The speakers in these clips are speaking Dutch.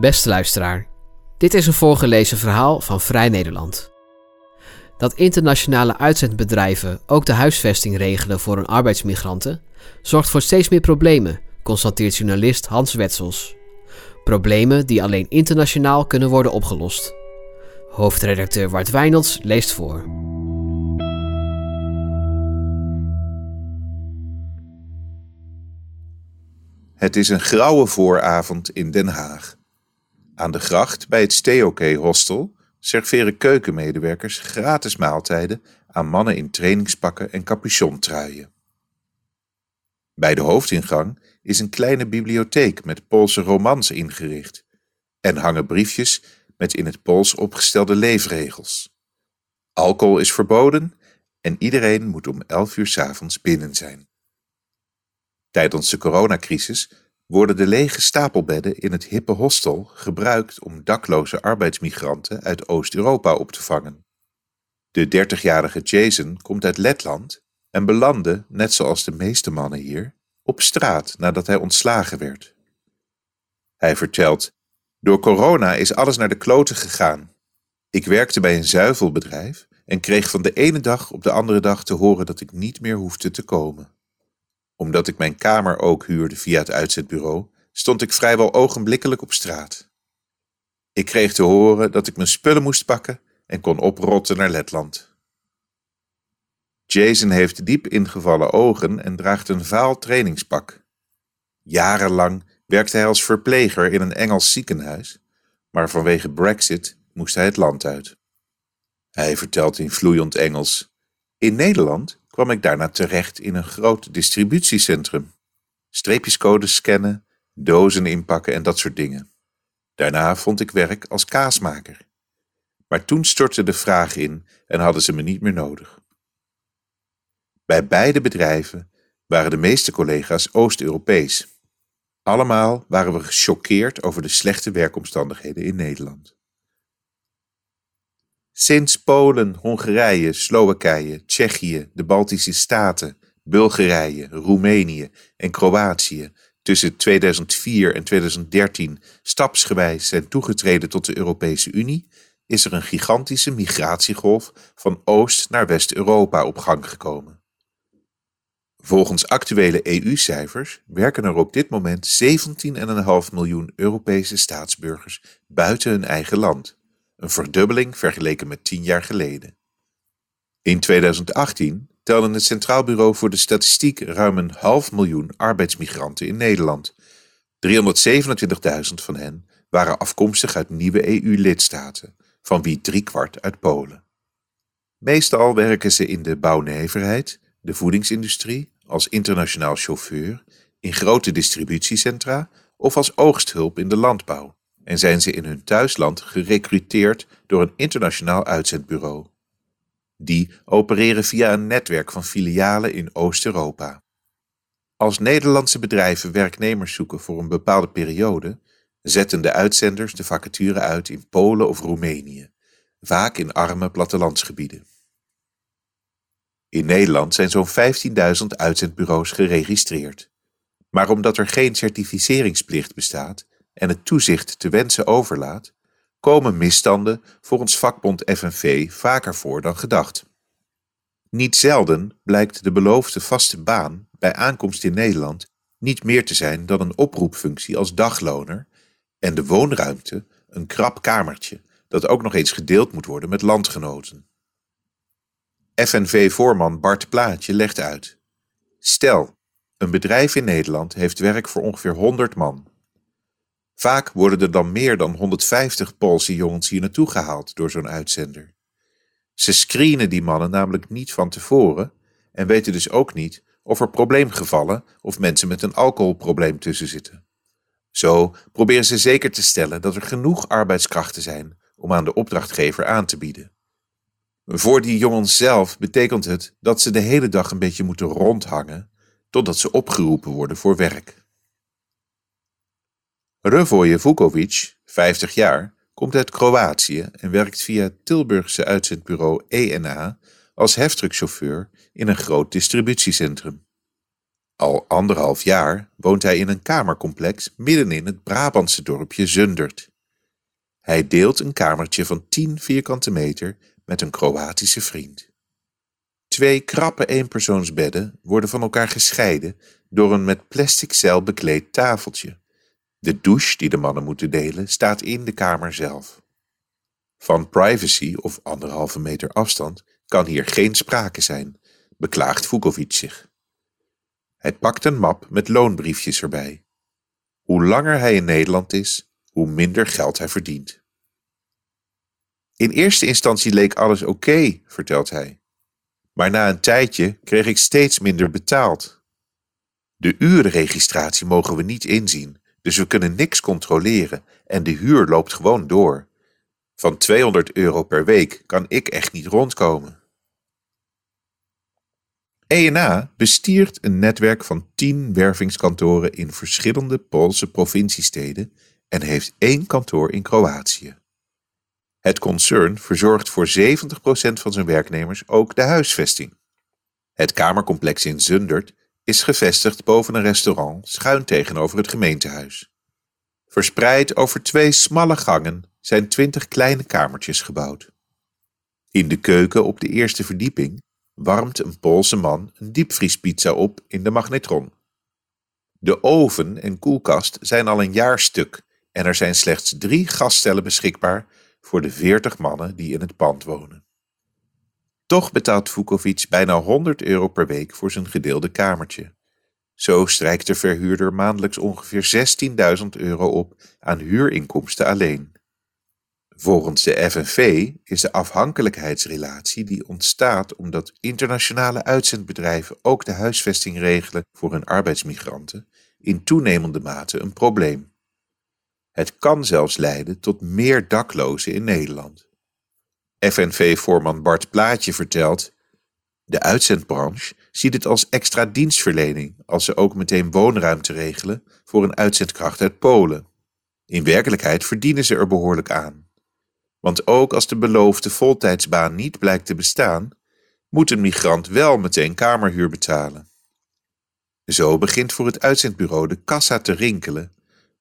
Beste luisteraar, dit is een voorgelezen verhaal van Vrij Nederland. Dat internationale uitzendbedrijven ook de huisvesting regelen voor hun arbeidsmigranten zorgt voor steeds meer problemen, constateert journalist Hans Wetzels. Problemen die alleen internationaal kunnen worden opgelost. Hoofdredacteur Wart Wijnels leest voor. Het is een grauwe vooravond in Den Haag. Aan de gracht bij het Stay Okay Hostel serveren keukenmedewerkers gratis maaltijden aan mannen in trainingspakken en capuchontruien. Bij de hoofdingang is een kleine bibliotheek met Poolse romans ingericht en hangen briefjes met in het Pools opgestelde leefregels. Alcohol is verboden en iedereen moet om 11 uur 's avonds binnen zijn. Tijdens de coronacrisis worden de lege stapelbedden in het hippe hostel gebruikt om dakloze arbeidsmigranten uit Oost-Europa op te vangen. De 30-jarige Jason komt uit Letland en belandde, net zoals de meeste mannen hier, op straat nadat hij ontslagen werd. Hij vertelt: door corona is alles naar de kloten gegaan. Ik werkte bij een zuivelbedrijf en kreeg van de ene dag op de andere dag te horen dat ik niet meer hoefde te komen. Omdat ik mijn kamer ook huurde via het uitzendbureau, stond ik vrijwel ogenblikkelijk op straat. Ik kreeg te horen dat ik mijn spullen moest pakken en kon oprotten naar Letland. Jason heeft diep ingevallen ogen en draagt een vaal trainingspak. Jarenlang werkte hij als verpleger in een Engels ziekenhuis, maar vanwege Brexit moest hij het land uit. Hij vertelt in vloeiend Engels: in Nederland kwam ik daarna terecht in een groot distributiecentrum. Streepjescodes scannen, dozen inpakken en dat soort dingen. Daarna vond ik werk als kaasmaker. Maar toen stortte de vraag in en hadden ze me niet meer nodig. Bij beide bedrijven waren de meeste collega's Oost-Europees. Allemaal waren we gechoqueerd over de slechte werkomstandigheden in Nederland. Sinds Polen, Hongarije, Slowakije, Tsjechië, de Baltische Staten, Bulgarije, Roemenië en Kroatië tussen 2004 en 2013 stapsgewijs zijn toegetreden tot de Europese Unie, is er een gigantische migratiegolf van Oost naar West-Europa op gang gekomen. Volgens actuele EU-cijfers werken er op dit moment 17,5 miljoen Europese staatsburgers buiten hun eigen land. Een verdubbeling vergeleken met 10 jaar geleden. In 2018 telde het Centraal Bureau voor de Statistiek ruim 0,5 miljoen arbeidsmigranten in Nederland. 327.000 van hen waren afkomstig uit nieuwe EU-lidstaten, van wie 3/4 uit Polen. Meestal werken ze in de bouwneverheid, de voedingsindustrie, als internationaal chauffeur, in grote distributiecentra of als oogsthulp in de landbouw. En zijn ze in hun thuisland gerekruteerd door een internationaal uitzendbureau. Die opereren via een netwerk van filialen in Oost-Europa. Als Nederlandse bedrijven werknemers zoeken voor een bepaalde periode, zetten de uitzenders de vacature uit in Polen of Roemenië, vaak in arme plattelandsgebieden. In Nederland zijn zo'n 15.000 uitzendbureaus geregistreerd. Maar omdat er geen certificeringsplicht bestaat en het toezicht te wensen overlaat, komen misstanden volgens vakbond FNV vaker voor dan gedacht. Niet zelden blijkt de beloofde vaste baan bij aankomst in Nederland niet meer te zijn dan een oproepfunctie als dagloner en de woonruimte een krap kamertje dat ook nog eens gedeeld moet worden met landgenoten. FNV-voorman Bart Plaatje legt uit: stel, een bedrijf in Nederland heeft werk voor ongeveer 100 man. Vaak worden er dan meer dan 150 Poolse jongens hier naartoe gehaald door zo'n uitzender. Ze screenen die mannen namelijk niet van tevoren en weten dus ook niet of er probleemgevallen of mensen met een alcoholprobleem tussen zitten. Zo proberen ze zeker te stellen dat er genoeg arbeidskrachten zijn om aan de opdrachtgever aan te bieden. Voor die jongens zelf betekent het dat ze de hele dag een beetje moeten rondhangen totdat ze opgeroepen worden voor werk. Revoje Vukovic, 50 jaar, komt uit Kroatië en werkt via het Tilburgse uitzendbureau ENA als heftruckchauffeur in een groot distributiecentrum. Al 1,5 jaar woont hij in een kamercomplex midden in het Brabantse dorpje Zundert. Hij deelt een kamertje van 10 vierkante meter met een Kroatische vriend. 2 krappe eenpersoonsbedden worden van elkaar gescheiden door een met plastic zeil bekleed tafeltje. De douche die de mannen moeten delen staat in de kamer zelf. Van privacy of 1,5 meter afstand kan hier geen sprake zijn, beklaagt Vukovic zich. Hij pakt een map met loonbriefjes erbij. Hoe langer hij in Nederland is, hoe minder geld hij verdient. In eerste instantie leek alles oké, vertelt hij. Maar na een tijdje kreeg ik steeds minder betaald. De urenregistratie mogen we niet inzien, dus we kunnen niks controleren en de huur loopt gewoon door. Van €200 per week kan ik echt niet rondkomen. ENA bestiert een netwerk van 10 wervingskantoren in verschillende Poolse provinciesteden en heeft 1 kantoor in Kroatië. Het concern verzorgt voor 70% van zijn werknemers ook de huisvesting. Het kamercomplex in Zundert is gevestigd boven een restaurant schuin tegenover het gemeentehuis. Verspreid over 2 smalle gangen zijn 20 kleine kamertjes gebouwd. In de keuken op de eerste verdieping warmt een Poolse man een diepvriespizza op in de magnetron. De oven en koelkast zijn al een jaar stuk en er zijn slechts 3 gasstellen beschikbaar voor de 40 mannen die in het pand wonen. Toch betaalt Vukovic bijna €100 per week voor zijn gedeelde kamertje. Zo strijkt de verhuurder maandelijks ongeveer €16.000 op aan huurinkomsten alleen. Volgens de FNV is de afhankelijkheidsrelatie die ontstaat omdat internationale uitzendbedrijven ook de huisvesting regelen voor hun arbeidsmigranten in toenemende mate een probleem. Het kan zelfs leiden tot meer daklozen in Nederland. FNV-voorman Bart Plaatje vertelt: de uitzendbranche ziet het als extra dienstverlening als ze ook meteen woonruimte regelen voor een uitzendkracht uit Polen. In werkelijkheid verdienen ze er behoorlijk aan. Want ook als de beloofde voltijdsbaan niet blijkt te bestaan, moet een migrant wel meteen kamerhuur betalen. Zo begint voor het uitzendbureau de kassa te rinkelen,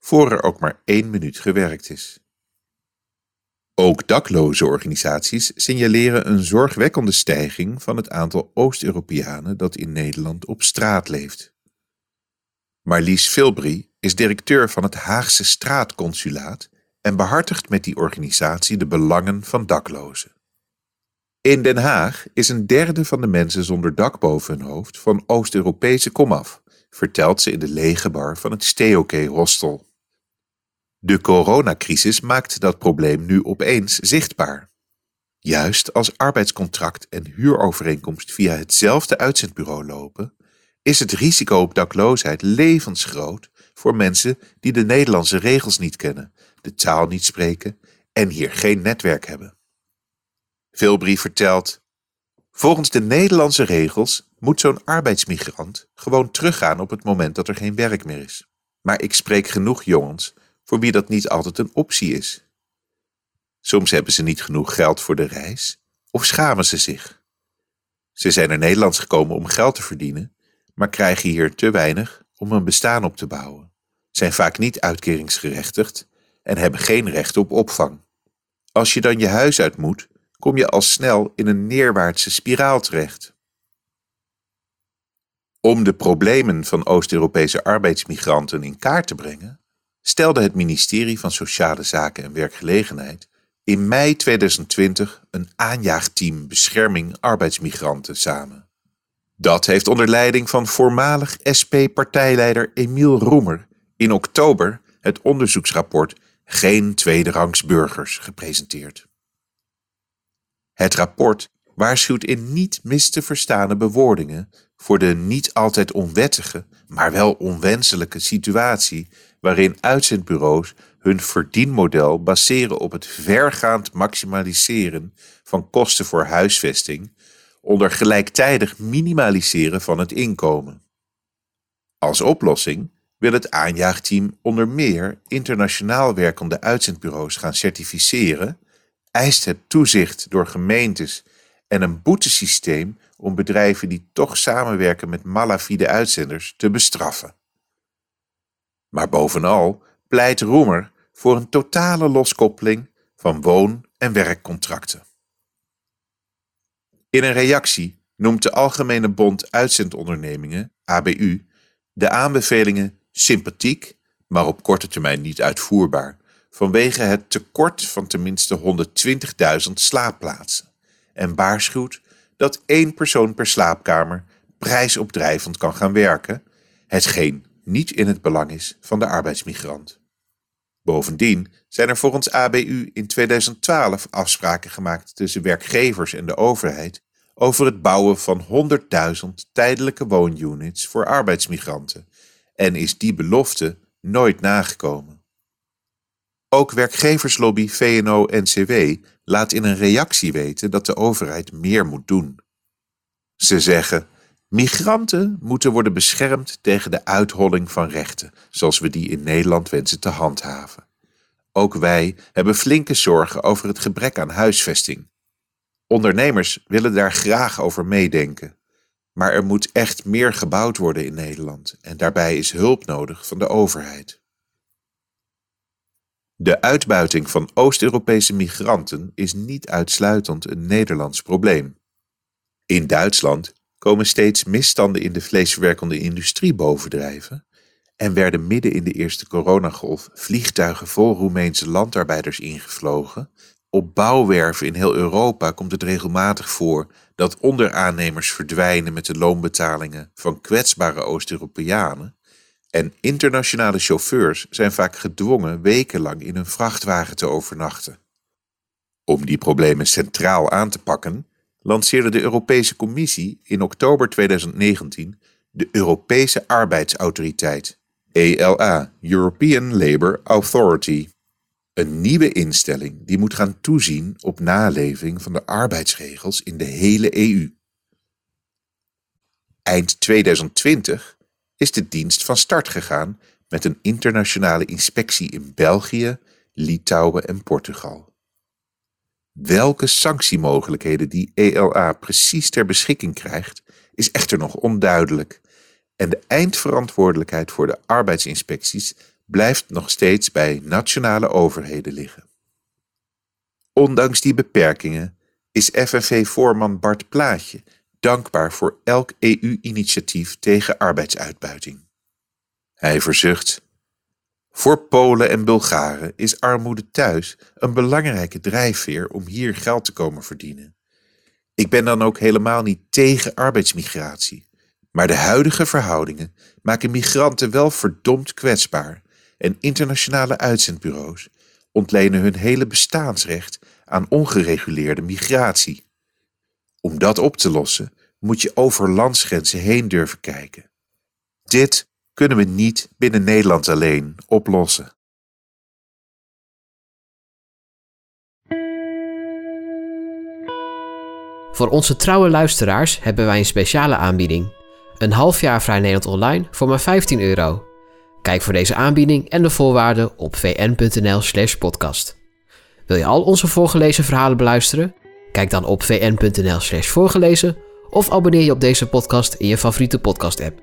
voor er ook maar 1 minuut gewerkt is. Ook dakloze organisaties signaleren een zorgwekkende stijging van het aantal Oost-Europeanen dat in Nederland op straat leeft. Marlies Filbrie is directeur van het Haagse Straatconsulaat en behartigt met die organisatie de belangen van daklozen. In Den Haag is 1/3 van de mensen zonder dak boven hun hoofd van Oost-Europese komaf, vertelt ze in de lege bar van het Stay Okay Hostel. De coronacrisis maakt dat probleem nu opeens zichtbaar. Juist als arbeidscontract en huurovereenkomst via hetzelfde uitzendbureau lopen, is het risico op dakloosheid levensgroot voor mensen die de Nederlandse regels niet kennen, de taal niet spreken en hier geen netwerk hebben. Filbrie vertelt: volgens de Nederlandse regels moet zo'n arbeidsmigrant gewoon teruggaan op het moment dat er geen werk meer is. Maar ik spreek genoeg jongens voor wie dat niet altijd een optie is. Soms hebben ze niet genoeg geld voor de reis of schamen ze zich. Ze zijn naar Nederland gekomen om geld te verdienen, maar krijgen hier te weinig om een bestaan op te bouwen, zijn vaak niet uitkeringsgerechtigd en hebben geen recht op opvang. Als je dan je huis uit moet, kom je al snel in een neerwaartse spiraal terecht. Om de problemen van Oost-Europese arbeidsmigranten in kaart te brengen, stelde het ministerie van Sociale Zaken en Werkgelegenheid in mei 2020 een aanjaagteam bescherming arbeidsmigranten samen. Dat heeft onder leiding van voormalig SP-partijleider Emiel Roemer in oktober het onderzoeksrapport Geen tweederangs burgers gepresenteerd. Het rapport waarschuwt in niet mis te verstane bewoordingen voor de niet altijd onwettige, maar wel onwenselijke situatie waarin uitzendbureaus hun verdienmodel baseren op het vergaand maximaliseren van kosten voor huisvesting onder gelijktijdig minimaliseren van het inkomen. Als oplossing wil het aanjaagteam onder meer internationaal werkende uitzendbureaus gaan certificeren, eist het toezicht door gemeentes en een boetesysteem om bedrijven die toch samenwerken met malafide uitzenders te bestraffen. Maar bovenal pleit Roemer voor een totale loskoppeling van woon- en werkcontracten. In een reactie noemt de Algemene Bond Uitzendondernemingen, ABU, de aanbevelingen sympathiek, maar op korte termijn niet uitvoerbaar, vanwege het tekort van tenminste 120.000 slaapplaatsen en waarschuwt dat 1 persoon per slaapkamer prijsopdrijvend kan gaan werken, hetgeen niet in het belang is van de arbeidsmigrant. Bovendien zijn er volgens ABU in 2012 afspraken gemaakt tussen werkgevers en de overheid over het bouwen van 100.000 tijdelijke woonunits voor arbeidsmigranten en is die belofte nooit nagekomen. Ook werkgeverslobby VNO-NCW laat in een reactie weten dat de overheid meer moet doen. Ze zeggen: migranten moeten worden beschermd tegen de uitholling van rechten, zoals we die in Nederland wensen te handhaven. Ook wij hebben flinke zorgen over het gebrek aan huisvesting. Ondernemers willen daar graag over meedenken. Maar er moet echt meer gebouwd worden in Nederland en daarbij is hulp nodig van de overheid. De uitbuiting van Oost-Europese migranten is niet uitsluitend een Nederlands probleem. In Duitsland komen steeds misstanden in de vleesverwerkende industrie bovendrijven en werden midden in de eerste coronagolf vliegtuigen vol Roemeense landarbeiders ingevlogen. Op bouwwerven in heel Europa komt het regelmatig voor dat onderaannemers verdwijnen met de loonbetalingen van kwetsbare Oost-Europeanen en internationale chauffeurs zijn vaak gedwongen wekenlang in hun vrachtwagen te overnachten. Om die problemen centraal aan te pakken, lanceerde de Europese Commissie in oktober 2019 de Europese Arbeidsautoriteit, ELA, European Labour Authority. Een nieuwe instelling die moet gaan toezien op naleving van de arbeidsregels in de hele EU. Eind 2020 is de dienst van start gegaan met een internationale inspectie in België, Litouwen en Portugal. Welke sanctiemogelijkheden die ELA precies ter beschikking krijgt, is echter nog onduidelijk en de eindverantwoordelijkheid voor de arbeidsinspecties blijft nog steeds bij nationale overheden liggen. Ondanks die beperkingen is FNV-voorman Bart Plaatje dankbaar voor elk EU-initiatief tegen arbeidsuitbuiting. Hij verzucht: voor Polen en Bulgaren is armoede thuis een belangrijke drijfveer om hier geld te komen verdienen. Ik ben dan ook helemaal niet tegen arbeidsmigratie, maar de huidige verhoudingen maken migranten wel verdomd kwetsbaar. En internationale uitzendbureaus ontlenen hun hele bestaansrecht aan ongereguleerde migratie. Om dat op te lossen moet je over landsgrenzen heen durven kijken. Dit kunnen we niet binnen Nederland alleen oplossen. Voor onze trouwe luisteraars hebben wij een speciale aanbieding. Een half jaar Vrij Nederland online voor maar €15. Kijk voor deze aanbieding en de voorwaarden op vn.nl/podcast. Wil je al onze voorgelezen verhalen beluisteren? Kijk dan op vn.nl/voorgelezen of abonneer je op deze podcast in je favoriete podcast-app.